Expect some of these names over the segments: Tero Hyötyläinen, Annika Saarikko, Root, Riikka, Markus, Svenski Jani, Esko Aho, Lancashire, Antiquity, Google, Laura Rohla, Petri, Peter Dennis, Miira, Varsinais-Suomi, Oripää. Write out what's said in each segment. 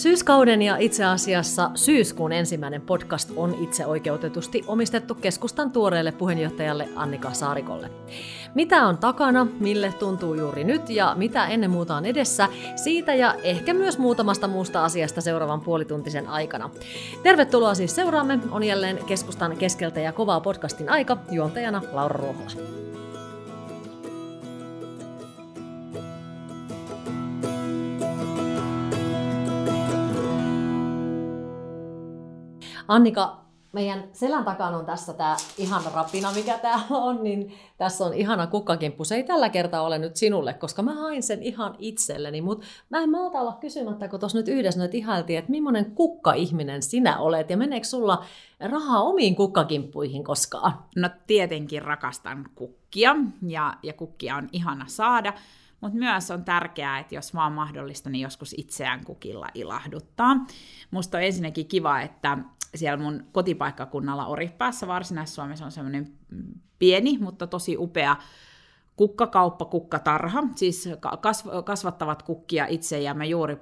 Syyskauden ja itse asiassa syyskuun ensimmäinen podcast on itseoikeutetusti omistettu keskustan tuoreelle puheenjohtajalle Annika Saarikolle. Mitä on takana, mille tuntuu juuri nyt ja mitä ennen muuta on edessä, siitä ja ehkä myös muutamasta muusta asiasta seuraavan puolituntisen aikana. Tervetuloa siis seuraamme, on jälleen keskustan keskeltä ja kovaa podcastin aika, juontajana Laura Rohla. Annika, meidän selän takana on tässä tämä ihana rapina, mikä täällä on, niin tässä on ihana kukkakimppu. Se ei tällä kertaa ole nyt sinulle, koska mä hain sen ihan itselleni, mutta mä en malta olla kysymättä, kun tuossa nyt yhdessä noita ihailtiin, että millainen kukkaihminen sinä olet ja meneekö sulla rahaa omiin kukkakimppuihin koskaan? No tietenkin rakastan kukkia ja kukkia on ihana saada, mutta myös on tärkeää, että jos vaan mahdollista, niin joskus itseään kukilla ilahduttaa. Musta on ensinnäkin kiva, että siellä mun kotipaikkakunnalla Oripäässä Varsinais-Suomessa on semmoinen pieni, mutta tosi upea kukkakauppa, kukkatarha. Siis kasvattavat kukkia itse ja mä juuri 2-3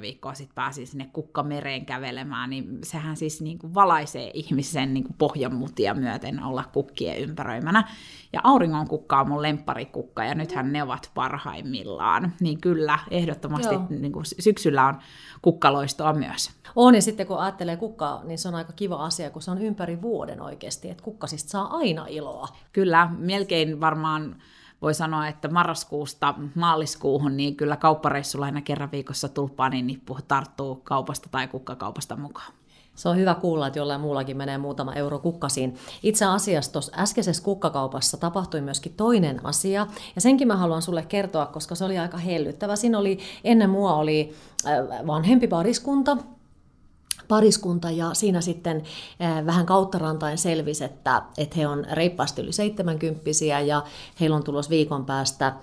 viikkoa sitten pääsin sinne kukkamereen kävelemään, niin sehän siis niin kuin valaisee ihmisen niin kuin pohjanmutia myöten olla kukkien ympäröimänä. Ja auringonkukka on mun lempparikukka ja nythän ne ovat parhaimmillaan. Niin kyllä, ehdottomasti niin kuin syksyllä on kukkaloistoa myös. On ja sitten kun ajattelee kukkaa, niin se on aika kiva asia, kun se on ympäri vuoden oikeasti, että kukkasista saa aina iloa. Kyllä, melkein varmaan voi sanoa, että marraskuusta maaliskuuhun, niin kyllä kauppareissulla aina kerran viikossa tulppaanin nippu tarttuu kaupasta tai kukkakaupasta mukaan. Se on hyvä kuulla, että jollain muullakin menee muutama euro kukkasiin. Itse asiassa tuossa äskeisessä kukkakaupassa tapahtui myöskin toinen asia, ja senkin mä haluan sulle kertoa, koska se oli aika hellyttävä. Siinä oli, ennen mua oli vanhempi pariskunta ja siinä sitten vähän kauttarantain selvisi, että he on reippaasti yli 70-vuotiaita ja heillä on tulos viikon päästä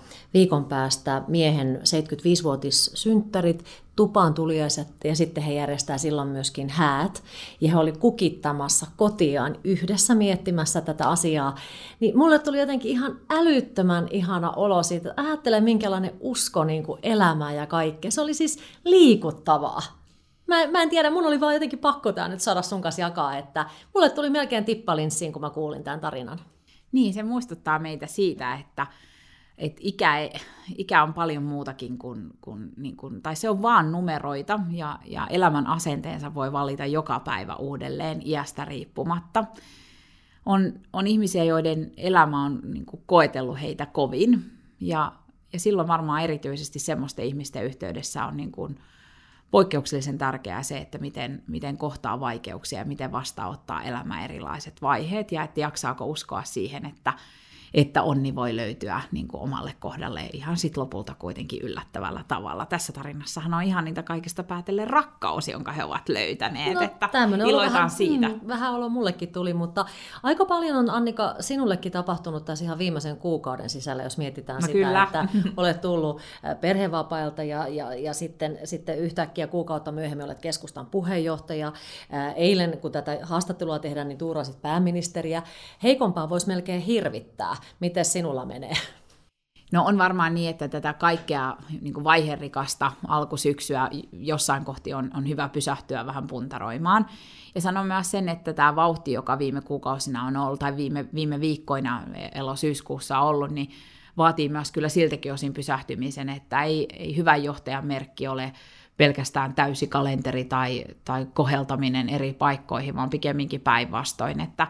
miehen 75-vuotissynttärit, tupaan tuliaiset ja sitten he järjestää silloin myöskin häät ja he oli kukittamassa kotiaan yhdessä miettimässä tätä asiaa. Niin mulle tuli jotenkin ihan älyttömän ihana olo siitä, että ajattele minkälainen usko niin kuin elämään ja kaikkea. Se oli siis liikuttavaa. Mä en tiedä, mun oli vaan jotenkin pakko tää nyt saada sun kanssa jakaa, että mulle tuli melkein tippalinssiin, kun mä kuulin tämän tarinan. Niin, se muistuttaa meitä siitä, että ikä on paljon muutakin kuin, tai se on vaan numeroita ja elämän asenteensa voi valita joka päivä uudelleen iästä riippumatta. On ihmisiä, joiden elämä on niin kuin koetellut heitä kovin ja silloin varmaan erityisesti semmoisten ihmisten yhteydessä on niin kuin poikkeuksellisen tärkeää se, että miten kohtaa vaikeuksia ja miten vastaanottaa elämän erilaiset vaiheet ja että jaksaako uskoa siihen, että onni voi löytyä niin kuin omalle kohdalle ihan sit lopulta kuitenkin yllättävällä tavalla. Tässä tarinassahan on ihan niitä kaikista päätellen rakkaus, jonka he ovat löytäneet, no, että iloitaan vähän, siitä. Vähän olo mullekin tuli, mutta aika paljon on Annika sinullekin tapahtunut tässä ihan viimeisen kuukauden sisällä, jos mietitään sitä, kyllä, että olet tullut perhevapailta ja sitten yhtäkkiä kuukautta myöhemmin olet keskustan puheenjohtaja. Eilen, kun tätä haastattelua tehdään, niin tuurasit pääministeriä. Heikompaa voisi melkein hirvittää. Miten sinulla menee? No on varmaan niin, että tätä kaikkea niin kuin vaiherikasta alkusyksyä jossain kohti on hyvä pysähtyä vähän puntaroimaan. Ja sanon myös sen, että tämä vauhti, joka viime kuukausina on ollut tai viime viikkoina elosyyskuussa on ollut, niin vaatii myös kyllä siltäkin osin pysähtymisen, että ei hyvän johtajan merkki ole pelkästään täysi kalenteri tai koheltaminen eri paikkoihin, vaan pikemminkin päinvastoin, että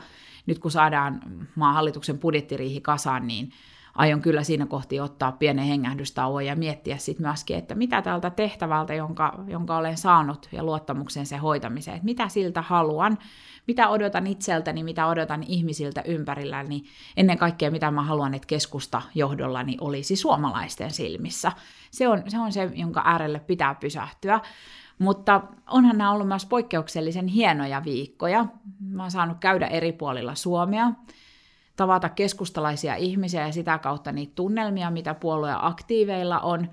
nyt kun saadaan maan hallituksen budjettiriihi kasaan, niin aion kyllä siinä kohti ottaa pienen hengähdystauon ja miettiä sitten myöskin, että mitä tältä tehtävältä, jonka olen saanut ja luottamuksen sen hoitamiseen, että mitä siltä haluan, mitä odotan itseltäni, mitä odotan ihmisiltä ympärilläni, niin ennen kaikkea mitä mä haluan, että keskusta johdollani olisi suomalaisten silmissä. Se on se, jonka äärelle pitää pysähtyä. Mutta onhan nämä ollut myös poikkeuksellisen hienoja viikkoja. Mä oon saanut käydä eri puolilla Suomea, tavata keskustalaisia ihmisiä ja sitä kautta niitä tunnelmia, mitä puolueen aktiiveilla on.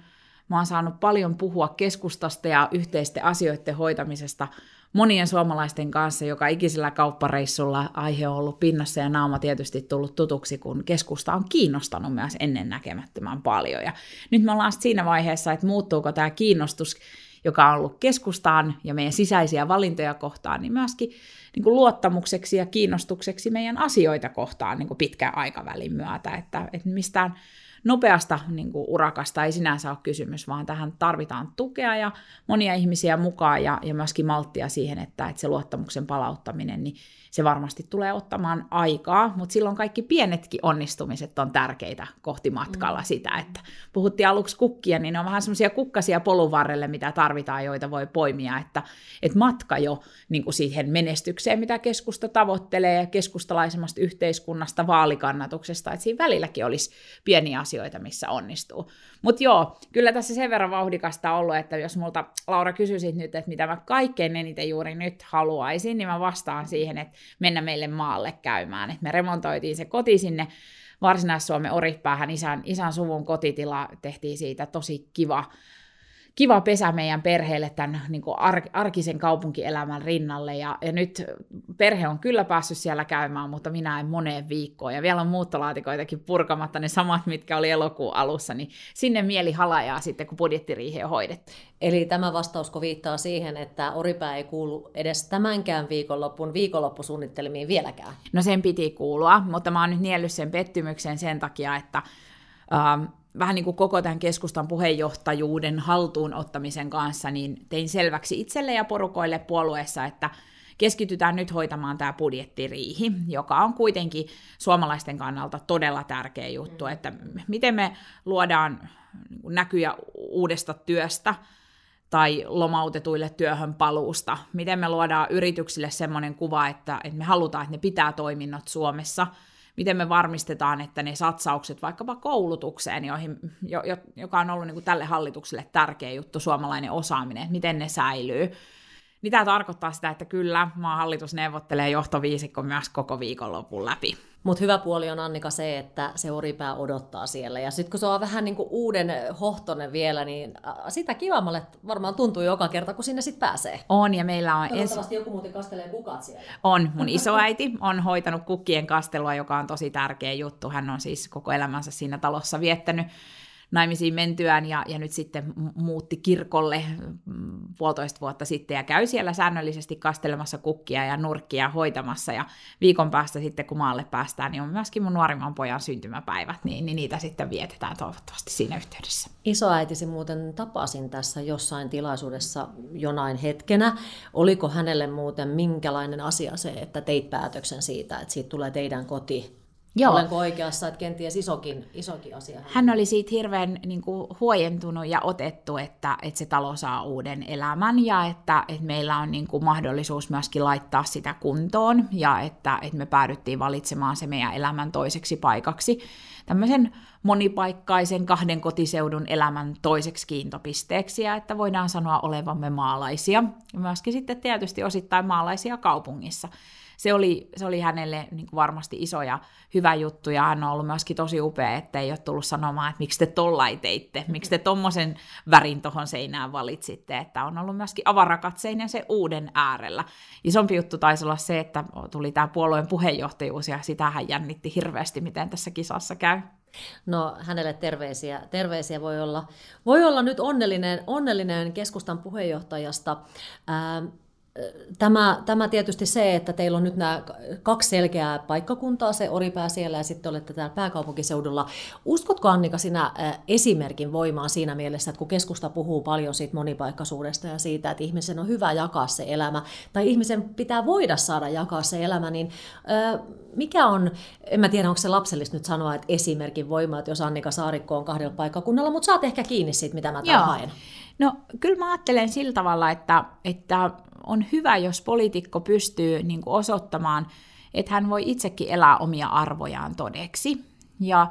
Mä oon saanut paljon puhua keskustasta ja yhteisten asioiden hoitamisesta monien suomalaisten kanssa, joka ikisellä kauppareissulla aihe on ollut pinnassa ja naama tietysti tullut tutuksi, kun keskusta on kiinnostanut myös ennennäkemättömän paljon. Ja nyt me ollaan siinä vaiheessa, että muuttuuko tämä kiinnostus joka on ollut keskustaan ja meidän sisäisiä valintoja kohtaan, niin myöskin niin kuin luottamukseksi ja kiinnostukseksi meidän asioita kohtaan niin kuin pitkän aikavälin myötä, että mistään nopeasta niin kuin urakasta ei sinänsä ole kysymys, vaan tähän tarvitaan tukea ja monia ihmisiä mukaan ja myöskin malttia siihen, että se luottamuksen palauttaminen, niin se varmasti tulee ottamaan aikaa, mutta silloin kaikki pienetkin onnistumiset on tärkeitä kohti matkalla sitä, että puhuttiin aluksi kukkia, niin ne on vähän semmoisia kukkasia polun varrelle, mitä tarvitaan, joita voi poimia, että matka jo niin kuin siihen menestykseen, mitä keskusta tavoittelee ja keskustalaisemmasta yhteiskunnasta, vaalikannatuksesta, että siinä välilläkin olisi pieniä asioita, missä onnistuu. Mutta joo, kyllä tässä sen verran vauhdikasta on ollut, että jos multa Laura kysyisit nyt, että mitä mä kaikkein eniten juuri nyt haluaisin, niin mä vastaan siihen, että mennä meille maalle käymään. Et me remontoitiin se koti sinne Varsinais-Suomen Oripäähän, isän suvun kotitila, tehtiin siitä tosi kiva pesä meidän perheelle tämän niin kuin arkisen kaupunkielämän rinnalle, ja nyt perhe on kyllä päässyt siellä käymään, mutta minä en moneen viikkoon, ja vielä on muuttolaatikoitakin purkamatta, ne samat, mitkä oli elokuun alussa, niin sinne mieli halajaa sitten, kun budjettiriihi on hoidettu. Eli tämä vastausko viittaa siihen, että Oripää ei kuulu edes tämänkään viikonloppusuunnittelemiin vieläkään? No sen piti kuulua, mutta mä oon nyt niellyt sen pettymyksen sen takia, että vähän niin kuin koko tämän keskustan puheenjohtajuuden haltuun ottamisen kanssa, niin tein selväksi itselle ja porukoille puolueessa, että keskitytään nyt hoitamaan tämä budjettiriihi, joka on kuitenkin suomalaisten kannalta todella tärkeä juttu, että miten me luodaan näkyjä uudesta työstä tai lomautetuille työhön paluusta, miten me luodaan yrityksille semmoinen kuva, että me halutaan, että ne pitää toiminnot Suomessa, miten me varmistetaan, että ne satsaukset vaikkapa koulutukseen, joka on ollut niin kuin tälle hallitukselle tärkeä juttu, suomalainen osaaminen, että miten ne säilyy. Niin tämä tarkoittaa sitä, että kyllä maan hallitus neuvottelee johtoviisikon myös koko viikonlopun läpi. Mutta hyvä puoli on, Annika, se, että se Oripää odottaa siellä. Ja sitten kun se on vähän niin kuin uuden hohtonen vielä, niin sitä kivammalle varmaan tuntuu joka kerta, kun sinne sitten pääsee. On, ja meillä on... Toivottavasti joku muuten kastelee kukat siellä. On. Mun isoäiti on hoitanut kukkien kastelua, joka on tosi tärkeä juttu. Hän on siis koko elämänsä siinä talossa viettänyt naimisiin mentyään ja nyt sitten muutti kirkolle 1,5 vuotta sitten ja käy siellä säännöllisesti kastelemassa kukkia ja nurkkia hoitamassa ja viikon päästä sitten kun maalle päästään, niin on myöskin mun nuorimman pojan syntymäpäivät, niin niitä sitten vietetään toivottavasti siinä yhteydessä. Isoäitisi muuten tapasin tässä jossain tilaisuudessa jonain hetkenä. Oliko hänelle muuten minkälainen asia se, että teit päätöksen siitä, että siitä tulee teidän koti? Joo. Olenko oikeassa, että kenties isokin asia? Hän oli siitä hirveän niin kuin huojentunut ja otettu, että se talo saa uuden elämän ja että meillä on niin kuin mahdollisuus myöskin laittaa sitä kuntoon ja että me päädyttiin valitsemaan se meidän elämän toiseksi paikaksi. Tämmöisen monipaikkaisen 2 kotiseudun elämän toiseksi kiintopisteeksi ja että voidaan sanoa olevamme maalaisia ja myöskin sitten tietysti osittain maalaisia kaupungissa. Se oli hänelle niin kuin varmasti iso ja hyvä juttu, ja hän on ollut myöskin tosi upea, että ei ole tullut sanomaan, että miksi te tollain teitte, miksi te tommosen värin tohon seinään valitsitte, että on ollut myöskin avarakatseinen se uuden äärellä. Isompi juttu taisi olla se, että tuli tämä puolueen puheenjohtajuus, ja sitähän jännitti hirveästi, miten tässä kisassa käy. No hänelle terveisiä voi olla nyt onnellinen keskustan puheenjohtajasta. Tämä tietysti se, että teillä on nyt nämä 2 selkeää paikkakuntaa, se Oripää siellä ja sitten olette täällä pääkaupunkiseudulla. Uskotko, Annika, sinä esimerkin voimaan siinä mielessä, että kun keskusta puhuu paljon siitä monipaikkaisuudesta ja siitä, että ihmisen on hyvä jakaa se elämä, tai ihmisen pitää voida saada jakaa se elämä, niin mikä on, en mä tiedä, onko se lapsellista nyt sanoa, että esimerkin voimaa, että jos Annika Saarikko on 2 paikkakunnalla, mutta saat ehkä kiinni siitä, mitä mä täällä haen. No kyllä mä ajattelen sillä tavalla, että on hyvä, jos poliitikko pystyy niin kuin osoittamaan, että hän voi itsekin elää omia arvojaan todeksi. Ja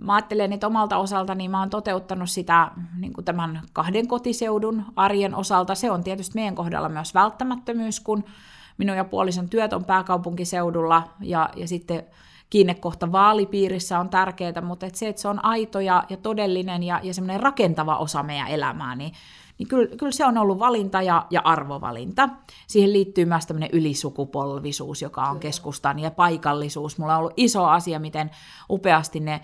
mä ajattelen, että omalta osaltani mä oon toteuttanut sitä niin kuin tämän 2 kotiseudun arjen osalta. Se on tietysti meidän kohdalla myös välttämättömyys, kun minun ja puolison työt on pääkaupunkiseudulla ja sitten kiinnekohta vaalipiirissä on tärkeää, mutta että se on aito ja todellinen ja semmoinen rakentava osa meidän elämää, niin kyllä se on ollut valinta ja arvovalinta. Siihen liittyy myös tämmöinen ylisukupolvisuus, joka on keskustan ja paikallisuus. Mulla on ollut iso asia, miten upeasti ne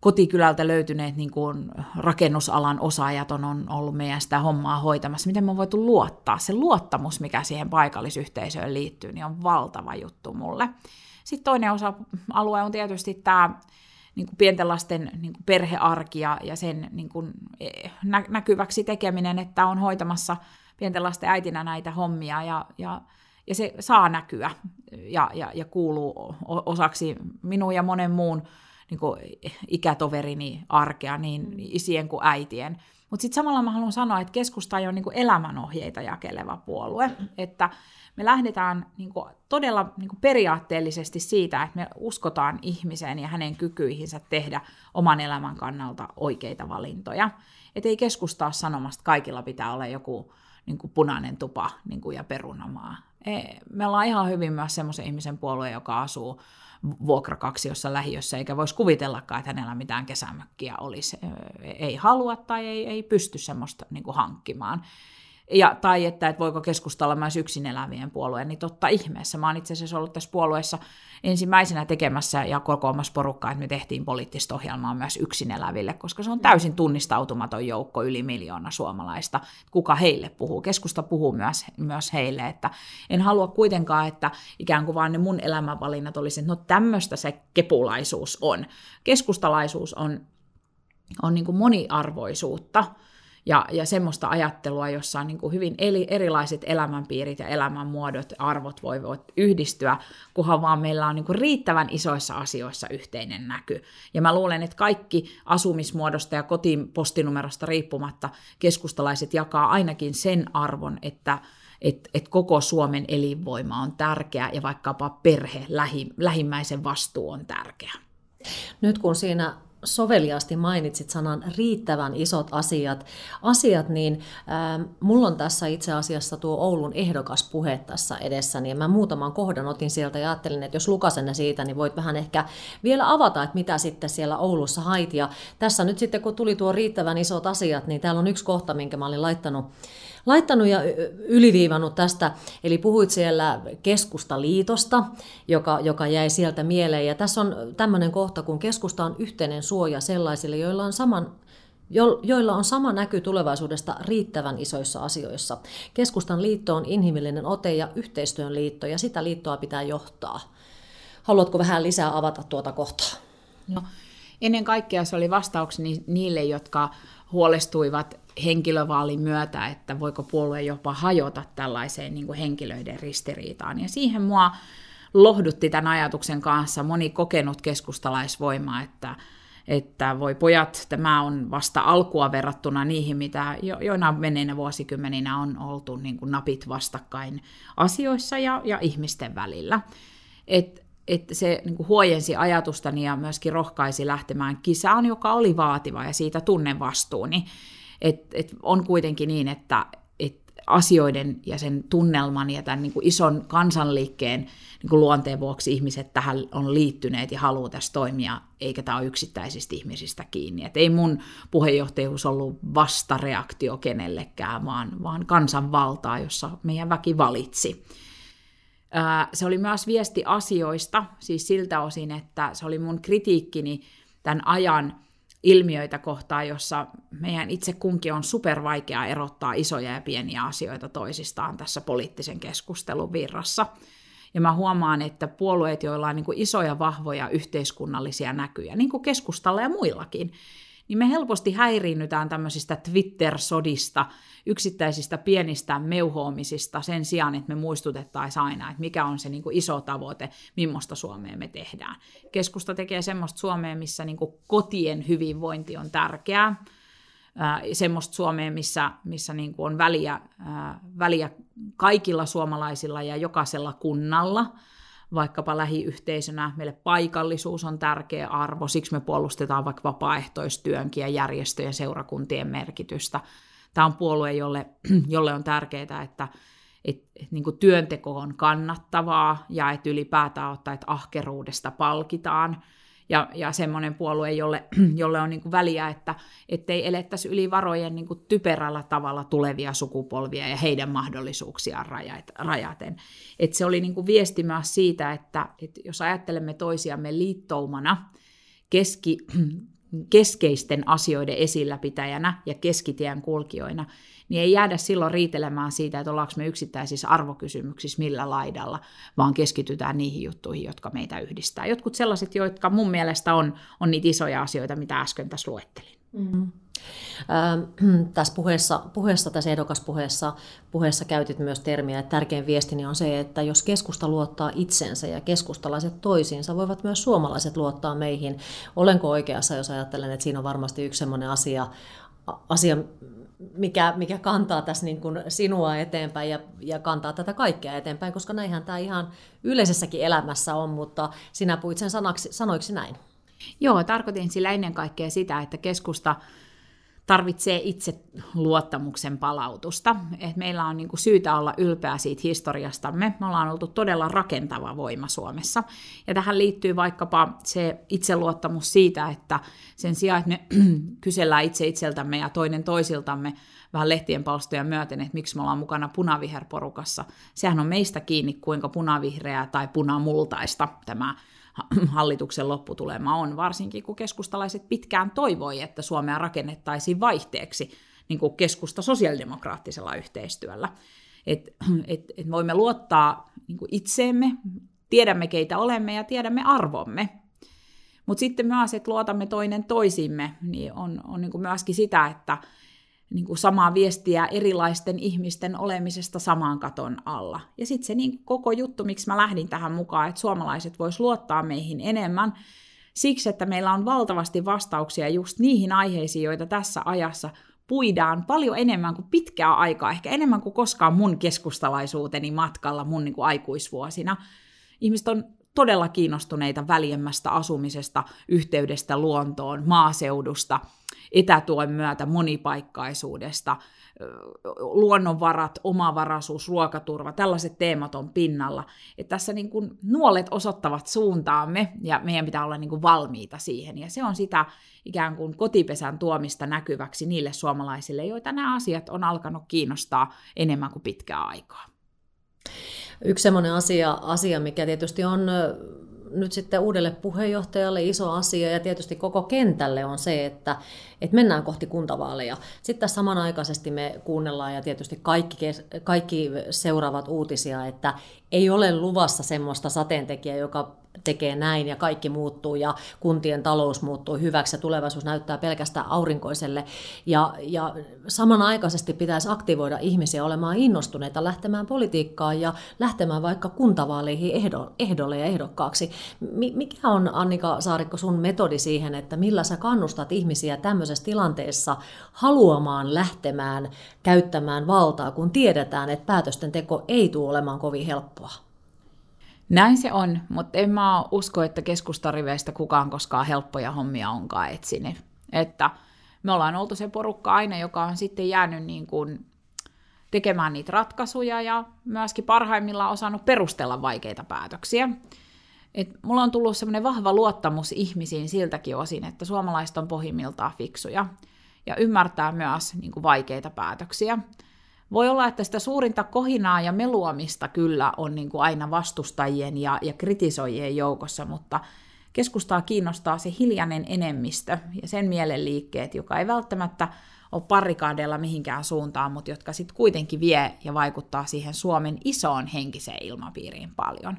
kotikylältä löytyneet niin kuin rakennusalan osaajat on ollut meidän sitä hommaa hoitamassa. Miten me on voitu luottaa? Se luottamus, mikä siihen paikallisyhteisöön liittyy, niin on valtava juttu mulle. Sitten toinen osa-alue on tietysti tämä niin kuin pienten lasten niin kuin perhearki ja sen niin kuin näkyväksi tekeminen, että on hoitamassa pienten lasten äitinä näitä hommia ja se saa näkyä ja kuuluu osaksi minun ja monen muun niin kuin ikätoverini arkea, niin isien kuin äitien. Mutta sitten samalla mä haluan sanoa, että keskusta ei ole niin kuin elämänohjeita jakeleva puolue. Että me lähdetään niin kuin todella niin kuin periaatteellisesti siitä, että me uskotaan ihmiseen ja hänen kykyihinsä tehdä oman elämän kannalta oikeita valintoja. Että ei keskustaa sanomasta, että kaikilla pitää olla joku niin kuin punainen tupa niin kuin ja perunamaa. Me ollaan ihan hyvin myös semmoisen ihmisen puolue, joka asuu vuokrakaksiossa lähiössä, eikä voisi kuvitellakaan, että hänellä mitään kesämökkiä olisi. Ei halua tai ei pysty semmoista niin kuin hankkimaan. Ja, tai että et voiko keskustella myös yksin elävien puolueen, niin totta ihmeessä. Mä oon itse asiassa ollut tässä puolueessa ensimmäisenä tekemässä ja kokoamassa porukkaa, että me tehtiin poliittista ohjelmaa myös yksin eläville, koska se on täysin tunnistautumaton joukko, yli 1 miljoona suomalaista. Kuka heille puhuu? Keskusta puhuu myös heille, että en halua kuitenkaan, että ikään kuin vaan ne mun elämänvalinnat olisi, että no tämmöistä se kepulaisuus on. Keskustalaisuus on niin kuin moniarvoisuutta. Ja semmoista ajattelua, jossa on niin kuin hyvin erilaiset elämänpiirit ja elämänmuodot, arvot voivat yhdistyä, kunhan vaan meillä on niin kuin riittävän isoissa asioissa yhteinen näky. Ja mä luulen, että kaikki asumismuodosta ja kotipostinumerosta riippumatta keskustalaiset jakaa ainakin sen arvon, että koko Suomen elinvoima on tärkeä ja vaikkapa perhe, lähimmäisen vastuu on tärkeä. Nyt kun siinä soveliaasti mainitsit sanan riittävän isot asiat, niin mulla on tässä itse asiassa tuo Oulun ehdokaspuhe tässä edessä, niin mä muutaman kohdan otin sieltä ja ajattelin, että jos lukasenne siitä, niin voit vähän ehkä vielä avata, että mitä sitten siellä Oulussa hait. Ja tässä nyt sitten, kun tuli tuo riittävän isot asiat, niin täällä on yksi kohta, minkä mä olin laittanut ja yliviivannut tästä, eli puhuit siellä Keskustaliitosta, joka jäi sieltä mieleen, ja tässä on tämmöinen kohta, kun keskusta on yhteinen suoja sellaisille, joilla on sama näky tulevaisuudesta riittävän isoissa asioissa. Keskustan liitto on inhimillinen ote ja yhteistyön liitto, ja sitä liittoa pitää johtaa. Haluatko vähän lisää avata tuota kohtaa? No, ennen kaikkea se oli vastaukseni niille, jotka huolestuivat henkilövaalin myötä, että voiko puolue jopa hajota tällaiseen niin kuin henkilöiden ristiriitaan. Ja siihen mua lohdutti tämän ajatuksen kanssa moni kokenut keskustalaisvoima, että voi pojat, tämä on vasta alkua verrattuna niihin, mitä joinain menneinä vuosikymmeninä on oltu niin kuin napit vastakkain asioissa ja ihmisten välillä. Että se niin kuin huojensi ajatustani ja myöskin rohkaisi lähtemään kisaan, joka oli vaativa ja siitä tunnen vastuuni. Et on kuitenkin niin, että asioiden ja sen tunnelman ja tämän niin kuin ison kansanliikkeen niin kuin luonteen vuoksi ihmiset tähän on liittyneet ja haluaa tässä toimia, eikä tämä ole yksittäisistä ihmisistä kiinni. Et ei mun puheenjohtajuus ollut vastareaktio kenellekään, vaan kansanvaltaa, jossa meidän väki valitsi. Se oli myös viesti asioista, siis siltä osin, että se oli mun kritiikkini tämän ajan ilmiöitä kohtaan, jossa meidän itse kunkin on supervaikea erottaa isoja ja pieniä asioita toisistaan tässä poliittisen keskustelun virrassa. Ja mä huomaan, että puolueet, joilla on niin kuin isoja, vahvoja yhteiskunnallisia näkyjä, niin kuin keskustalla ja muillakin, niin me helposti häiriinnytään tämmöisistä Twitter-sodista, yksittäisistä pienistä meuhoomisista sen sijaan, että me muistutettaisiin aina, että mikä on se niin kuin iso tavoite, millaista Suomea me tehdään. Keskusta tekee semmoista Suomea, missä niin kuin kotien hyvinvointi on tärkeää, semmoista Suomea, missä niin kuin on väliä kaikilla suomalaisilla ja jokaisella kunnalla, vaikkapa lähiyhteisönä meille paikallisuus on tärkeä arvo, siksi me puolustetaan vaikka vapaaehtoistyönkin ja järjestöjen seurakuntien merkitystä. Tämä on puolue, jolle on tärkeää, että niin kuin työnteko on kannattavaa ja että ylipäätään ottaa, että ahkeruudesta palkitaan. Ja semmoinen puolue, jolle on niin kuin väliä, että ei elettäisi yli varojen niin kuin typerällä tavalla tulevia sukupolvia ja heidän mahdollisuuksiaan rajaten. Että se oli niin kuin viesti myös siitä, että jos ajattelemme toisiamme liittoumana, keskeisten asioiden esilläpitäjänä ja keskitien kulkijoina, niin ei jäädä silloin riitelemään siitä, että ollaanko me yksittäisissä arvokysymyksissä millä laidalla, vaan keskitytään niihin juttuihin, jotka meitä yhdistää. Jotkut sellaiset, jotka mun mielestä on niitä isoja asioita, mitä äsken tässä luettelin. Mm-hmm. Tässä ehdokaspuheessa käytit myös termiä, että tärkein viestini on se, että jos keskusta luottaa itsensä ja keskustalaiset toisiinsa, voivat myös suomalaiset luottaa meihin. Olenko oikeassa, jos ajattelen, että siinä on varmasti yksi sellainen asia mikä kantaa tässä niin kuin sinua eteenpäin ja kantaa tätä kaikkea eteenpäin, koska näinhän tämä ihan yleisessäkin elämässä on, mutta sinä puhuit sen sanoiksi näin. Joo, tarkoitin sillä ennen kaikkea sitä, että keskusta tarvitsee itse luottamuksen palautusta. Et meillä on niinku syytä olla ylpeä siitä historiastamme. Me ollaan oltu todella rakentava voima Suomessa. Ja tähän liittyy vaikkapa se itseluottamus siitä, että sen sijaan, että me kysellään itse itseltämme ja toinen toisiltamme vähän lehtien palstoja myöten, että miksi me ollaan mukana punaviherporukassa. Sehän on meistä kiinni, kuinka punavihreää tai punamultaista tämä hallituksen lopputulema on, varsinkin kun keskustalaiset pitkään toivoi, että Suomea rakennettaisiin vaihteeksi niin kuin keskusta sosiaalidemokraattisella yhteistyöllä. Et voimme luottaa niin kuin itseemme, tiedämme keitä olemme ja tiedämme arvomme. Mutta sitten myös, että luotamme toinen toisimme, niin on niin kuin myöskin sitä, että niin kuin samaa viestiä erilaisten ihmisten olemisesta samaan katon alla. Ja sitten se niin koko juttu, miksi mä lähdin tähän mukaan, että suomalaiset vois luottaa meihin enemmän, siksi, että meillä on valtavasti vastauksia just niihin aiheisiin, joita tässä ajassa puidaan paljon enemmän kuin pitkää aikaa, ehkä enemmän kuin koskaan mun keskustalaisuuteni matkalla mun niin kuin aikuisvuosina. Ihmiset on todella kiinnostuneita väljemmästä asumisesta, yhteydestä luontoon, maaseudusta, etätuen myötä monipaikkaisuudesta, luonnonvarat, omavaraisuus, ruokaturva, tällaiset teemat on pinnalla. Et tässä niin kun nuolet osoittavat suuntaamme ja meidän pitää olla niin kun valmiita siihen. Ja se on sitä ikään kuin kotipesän tuomista näkyväksi niille suomalaisille, joita nämä asiat on alkanut kiinnostaa enemmän kuin pitkään aikaa. Yksi semmoinen asia, mikä tietysti on nyt sitten uudelle puheenjohtajalle iso asia ja tietysti koko kentälle on se, että mennään kohti kuntavaaleja. Sitten tässä samanaikaisesti me kuunnellaan ja tietysti kaikki seuraavat uutisia, että ei ole luvassa semmoista sateentekijää, joka tekee näin ja kaikki muuttuu ja kuntien talous muuttuu hyväksi ja tulevaisuus näyttää pelkästään aurinkoiselle. Ja samanaikaisesti pitäisi aktivoida ihmisiä olemaan innostuneita lähtemään politiikkaan ja lähtemään vaikka kuntavaaleihin ehdolle ja ehdokkaaksi. Mikä on, Annika Saarikko, sun metodi siihen, että millä sä kannustat ihmisiä tämmöisessä tilanteessa haluamaan lähtemään käyttämään valtaa, kun tiedetään, että päätösten teko ei tule olemaan kovin helppoa? Näin se on, mutta en mä usko, että keskustariveistä kukaan koskaan helppoja hommia onkaan etsinyt. Että me ollaan oltu se porukka aina, joka on sitten jäänyt niin kuin tekemään niitä ratkaisuja ja myöskin parhaimmillaan osannut perustella vaikeita päätöksiä. Et mulla on tullut semmoinen vahva luottamus ihmisiin siltäkin osin, että suomalaiset on pohjimmiltaan fiksuja ja ymmärtää myös niin kuin vaikeita päätöksiä. Voi olla, että sitä suurinta kohinaa ja meluamista kyllä on niin kuin aina vastustajien ja kritisoijien joukossa, mutta keskustaa kiinnostaa se hiljainen enemmistö ja sen mielenliikkeet, joka ei välttämättä ole barrikadeilla mihinkään suuntaan, mutta jotka sitten kuitenkin vie ja vaikuttaa siihen Suomen isoon henkiseen ilmapiiriin paljon.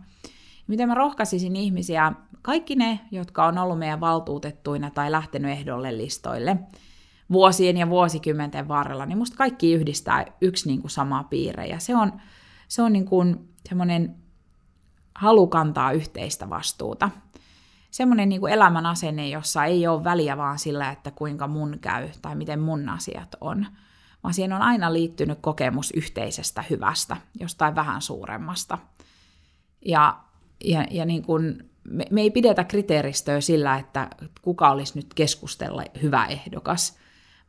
Miten mä rohkaisisin ihmisiä, kaikki ne, jotka on ollut meidän valtuutettuina tai lähtenyt ehdolle listoille, vuosien ja vuosikymmenten varrella, niin musta kaikki yhdistää yksi niin kuin sama piirre. Ja se on niin kuin semmoinen halu kantaa yhteistä vastuuta. Semmoinen niin kuin elämän asenne, jossa ei ole väliä vaan sillä, että kuinka mun käy tai miten mun asiat on. Vaan siihen on aina liittynyt kokemus yhteisestä hyvästä, jostain vähän suuremmasta. Ja niin kuin me ei pidetä kriteeristöä sillä, että kuka olisi nyt keskustella hyvä ehdokas,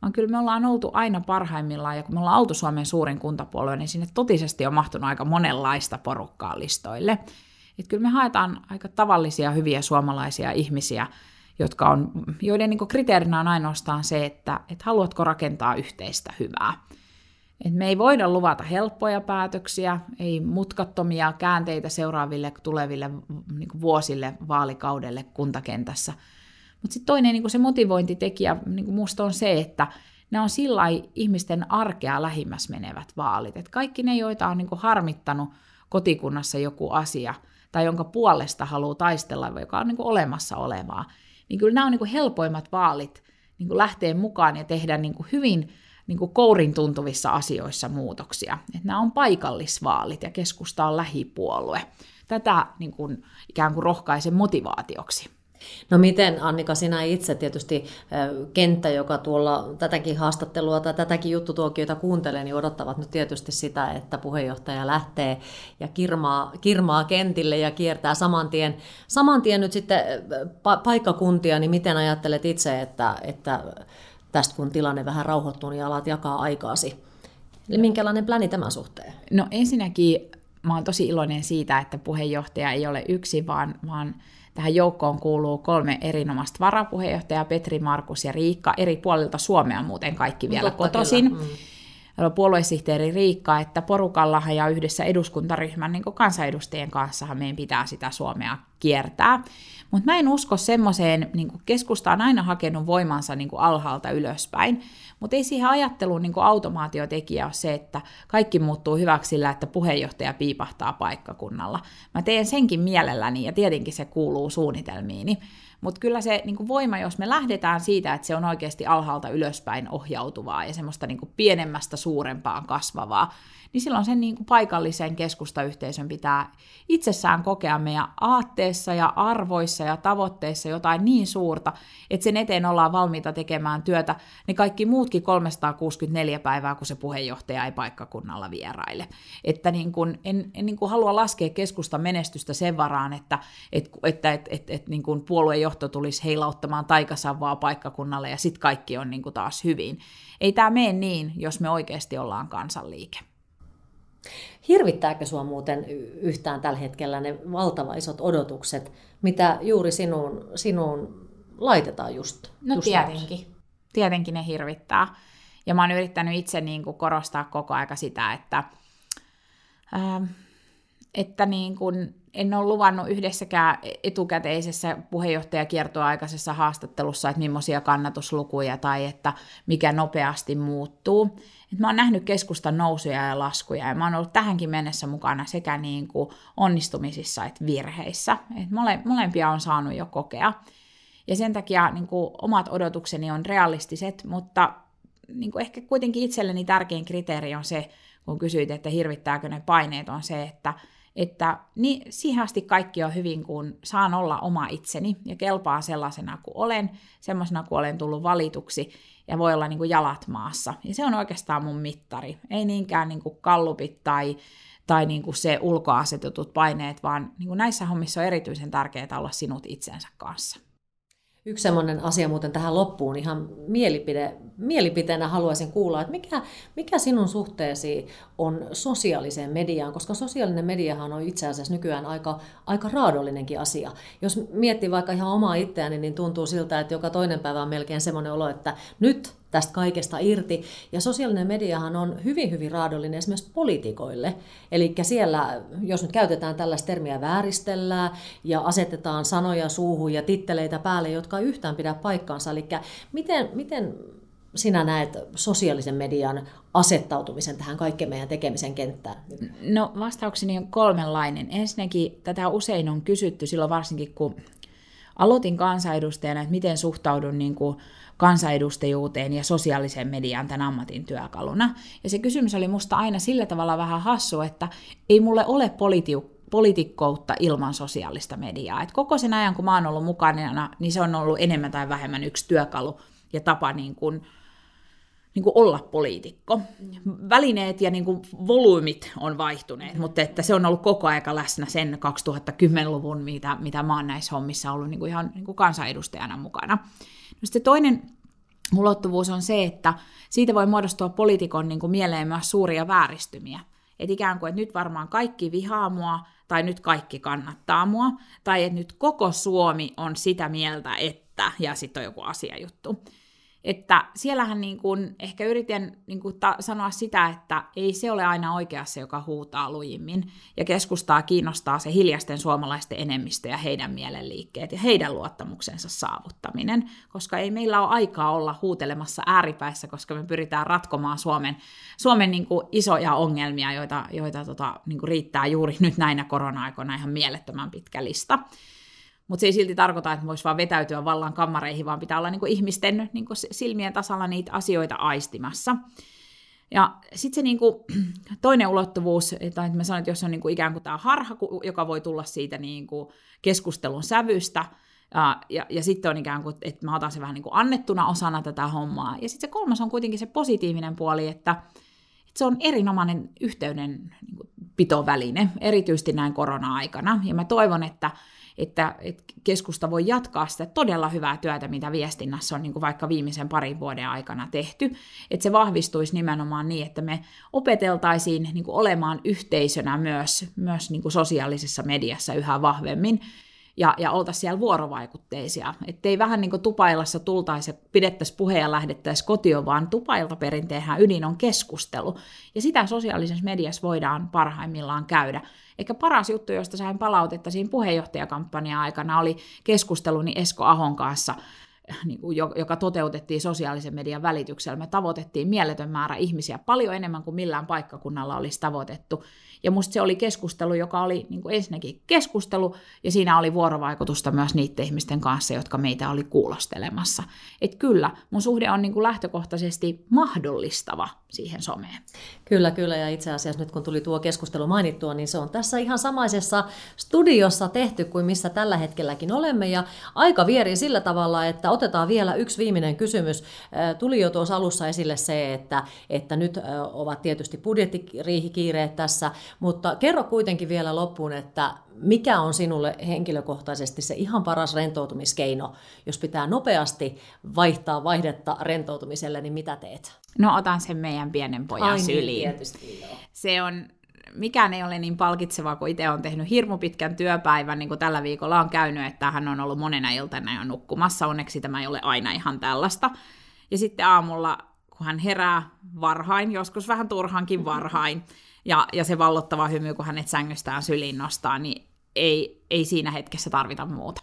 vaan kyllä me ollaan oltu aina parhaimmillaan, ja kun me ollaan oltu Suomen suurin kuntapuolue, niin sinne totisesti on mahtunut aika monenlaista porukkaa listoille. Että kyllä me haetaan aika tavallisia, hyviä suomalaisia ihmisiä, joiden niin kriteerinä on ainoastaan se, että haluatko rakentaa yhteistä hyvää. Et me ei voida luvata helppoja päätöksiä, ei mutkattomia käänteitä seuraaville tuleville niin kuin vuosille, vaalikaudelle kuntakentässä, Mutta sitten toinen niin kun se motivointitekijä niin kun musta on se, että ne on sillai ihmisten arkea lähimmäs menevät vaalit. Et kaikki ne, joita on niin kun harmittanut kotikunnassa joku asia tai jonka puolesta haluaa taistella, joka on niin kun olemassa olevaa, niin kyllä nämä on niin kun helpoimmat vaalit niin kun lähteä mukaan ja tehdä niin kun hyvin niin kuin kourin tuntuvissa asioissa muutoksia. Että nämä on paikallisvaalit ja keskusta on lähipuolue. Tätä niin kuin, ikään kuin rohkaisen motivaatioksi. No miten, Annika, sinä itse tietysti kenttä, joka tuolla tätäkin haastattelua tai tätäkin juttutuokioita kuuntelee, niin odottavat nyt tietysti sitä, että puheenjohtaja lähtee ja kirmaa kentille ja kiertää saman tien nyt sitten paikkakuntia, niin miten ajattelet itse, että tästä kun tilanne vähän rauhoittuu, niin alat jakaa aikaasi. Eli minkälainen pläni tämän suhteen? No ensinnäkin mä oon tosi iloinen siitä, että puheenjohtaja ei ole yksi, vaan tähän joukkoon kuuluu 3 erinomaista varapuheenjohtajaa, Petri, Markus ja Riikka, eri puolilta Suomea muuten kaikki vielä kotoisin. Puoluesihteeri Riikka, että porukallahan ja yhdessä eduskuntaryhmän niin kansanedustajien kanssahan meidän pitää sitä Suomea kiertää. Mutta mä en usko semmoiseen, niin keskusta on aina hakenut voimansa niin alhaalta ylöspäin, mutta ei siihen ajatteluun niin automaatiotekijä ole se, että kaikki muuttuu hyväksi sillä, että puheenjohtaja piipahtaa paikkakunnalla. Mä teen senkin mielelläni ja tietenkin se kuuluu suunnitelmiini. Mutta kyllä se niinku voima, jos me lähdetään siitä, että se on oikeasti alhaalta ylöspäin ohjautuvaa ja semmoista niinku pienemmästä suurempaan kasvavaa, niin silloin sen niinku paikallisen keskustayhteisön pitää itsessään kokea meidän aatteessa ja arvoissa ja tavoitteissa jotain niin suurta, että sen eteen ollaan valmiita tekemään työtä ne kaikki muutkin 364 päivää, kun se puheenjohtaja ei paikkakunnalla vieraile. Että niinku, en niinku halua laskea keskustan menestystä sen varaan, että niinku puoluejohto tulisi heilauttamaan taikasavaa paikkakunnalle ja sitten kaikki on niinku taas hyvin. Ei tämä mene niin, jos me oikeasti ollaan kansanliike. Hirvittääkö sinua muuten yhtään tällä hetkellä ne valtava isot odotukset, mitä juuri sinuun laitetaan just? No tietenkin ne hirvittää. Ja mä oon yrittänyt itse niin kuin korostaa koko aika sitä, että niin kuin en ole luvannut yhdessäkään etukäteisessä puheenjohtajakiertoaikaisessa haastattelussa, että millaisia kannatuslukuja tai että mikä nopeasti muuttuu. Et mä oon nähnyt keskustan nousuja ja laskuja ja mä oon ollut tähänkin mennessä mukana sekä niin kuin onnistumisissa että virheissä. Et molempia on saanut jo kokea. Ja sen takia niin kuin omat odotukseni on realistiset, mutta niin kuin ehkä kuitenkin itselleni tärkein kriteeri on se, kun kysyit, että hirvittääkö ne paineet, on se, että niin, siihen asti kaikki on hyvin, kun saan olla oma itseni ja kelpaan sellaisena kuin olen, semmoisena kuin olen tullut valituksi ja voi olla niin kuin jalat maassa. Ja se on oikeastaan mun mittari, ei niinkään niin kuin gallupit tai niin kuin se ulkoasetetut paineet, vaan niin kuin näissä hommissa on erityisen tärkeää olla sinut itsensä kanssa. Yksi semmoinen asia muuten tähän loppuun, ihan mielipiteenä haluaisin kuulla, että mikä sinun suhteesi on sosiaaliseen mediaan, koska sosiaalinen mediahan on itse asiassa nykyään aika raadollinenkin asia. Jos miettii vaikka ihan omaa itseäni, niin tuntuu siltä, että joka toinen päivä on melkein semmoinen olo, että nyt tästä kaikesta irti. Ja sosiaalinen mediahan on hyvin, hyvin raadollinen esimerkiksi poliitikoille. Eli siellä, jos nyt käytetään tällaista termiä, vääristellään ja asetetaan sanoja suuhun ja titteleitä päälle, jotka ei yhtään pidä paikkaansa. Eli miten sinä näet sosiaalisen median asettautumisen tähän kaikkeen meidän tekemisen kenttään? No vastaukseni on 3-lainen. Ensinnäkin tätä usein on kysytty silloin varsinkin, kun aloitin kansanedustajana, että miten suhtaudun niin kuin kansanedustajuuteen ja sosiaaliseen mediaan tämän ammatin työkaluna. Ja se kysymys oli musta aina sillä tavalla vähän hassu, että ei mulle ole poliitikkoutta ilman sosiaalista mediaa. Et koko sen ajan, kun mä oon ollut mukana, niin se on ollut enemmän tai vähemmän yksi työkalu ja tapa niin kuin olla poliitikko. Välineet ja niin kuin volyymit on vaihtuneet, mutta että se on ollut koko aika läsnä sen 2010-luvun, mitä mä oon näissä hommissa ollut niin kuin ihan niin kuin kansanedustajana mukana. No sitten toinen ulottuvuus on se, että siitä voi muodostua poliitikon niin kuin mieleen myös suuria vääristymiä. Että ikään kuin, että nyt varmaan kaikki vihaa mua, tai nyt kaikki kannattaa mua, tai että nyt koko Suomi on sitä mieltä, että, ja sitten on joku asiajuttu. Että siellähän niin kuin, ehkä yritin niin kuin sanoa sitä, että ei se ole aina oikeassa, joka huutaa lujimmin. Ja keskustaa kiinnostaa se hiljaisten suomalaisten enemmistö ja heidän mielenliikkeet ja heidän luottamuksensa saavuttaminen. Koska ei meillä ole aikaa olla huutelemassa ääripäissä, koska me pyritään ratkomaan Suomen niin kuin isoja ongelmia, joita niin kuin riittää juuri nyt näinä korona-aikoina ihan mielettömän pitkä lista. Mutta se ei silti tarkoita, että voisi vaan vetäytyä vallan kammareihin, vaan pitää olla niinku ihmisten niinku silmien tasalla niitä asioita aistimassa. Ja sitten se niinku, toinen ulottuvuus, tai mä sanon, että jos on niinku ikään kuin tämä harha, joka voi tulla siitä niinku keskustelun sävystä, ja sitten on ikään kuin, että mä otan se vähän niinku annettuna osana tätä hommaa. Ja sitten se kolmas on kuitenkin se positiivinen puoli, että se on erinomainen yhteydenpitoväline, erityisesti näin korona-aikana. Ja mä toivon, että keskusta voi jatkaa sitä todella hyvää työtä, mitä viestinnässä on niin kuin vaikka viimeisen parin vuoden aikana tehty. Että se vahvistuisi nimenomaan niin, että me opeteltaisiin niin kuin olemaan yhteisönä myös niin kuin sosiaalisessa mediassa yhä vahvemmin. Ja oltaisiin siellä vuorovaikutteisia. Että ei vähän niin kuin tupailassa tultaisi ja pidettäisiin puheen ja lähdettäisiin kotiin, vaan tupailta perinteenhän ydin on keskustelu. Ja sitä sosiaalisessa mediassa voidaan parhaimmillaan käydä. Ehkä paras juttu, josta sain palautetta siinä puheenjohtajakampanjan aikana, oli keskusteluni Esko Ahon kanssa, joka toteutettiin sosiaalisen median välityksellä. Me tavoitettiin mieletön määrä ihmisiä paljon enemmän kuin millään paikkakunnalla olisi tavoitettu. Ja musta se oli keskustelu, joka oli niin kuin ensinnäkin keskustelu, ja siinä oli vuorovaikutusta myös niiden ihmisten kanssa, jotka meitä oli kuulostelemassa. Että kyllä, mun suhde on niin kuin lähtökohtaisesti mahdollistava siihen someen. Kyllä, ja itse asiassa nyt kun tuli tuo keskustelu mainittua, niin se on tässä ihan samaisessa studiossa tehty kuin missä tällä hetkelläkin olemme, ja aika vierii sillä tavalla, että otetaan vielä yksi viimeinen kysymys. Tuli jo tuossa alussa esille se, että nyt ovat tietysti budjettiriihikiireet tässä, mutta kerro kuitenkin vielä loppuun, että mikä on sinulle henkilökohtaisesti se ihan paras rentoutumiskeino? Jos pitää nopeasti vaihtaa vaihdetta rentoutumiselle, niin mitä teet? No otan sen meidän pienen pojan syliin. Tietysti, joo. Se on, mikään ei ole niin palkitsevaa, kun itse olen tehnyt hirmu pitkän työpäivän, niin kuin tällä viikolla on käynyt, että hän on ollut monena iltana jo nukkumassa. Onneksi tämä ei ole aina ihan tällaista. Ja sitten aamulla, kun hän herää varhain, joskus vähän turhankin varhain, ja se vallottava hymy, kun hänet sängystään syliin nostaa, niin ei siinä hetkessä tarvita muuta.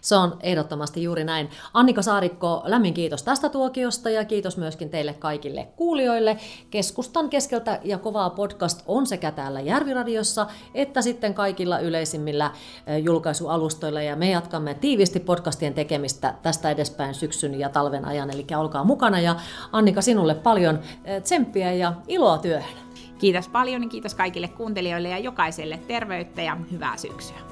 Se on ehdottomasti juuri näin. Annika Saarikko, lämmin kiitos tästä tuokiosta ja kiitos myöskin teille kaikille kuulijoille. Keskustan keskeltä ja kovaa podcast on sekä täällä Järviradiossa että sitten kaikilla yleisimmillä julkaisualustoilla, ja me jatkamme tiiviisti podcastien tekemistä tästä edespäin syksyn ja talven ajan, eli olkaa mukana, ja Annika, sinulle paljon tsemppiä ja iloa työhön. Kiitos paljon ja kiitos kaikille kuuntelijoille ja jokaiselle terveyttä ja hyvää syksyä.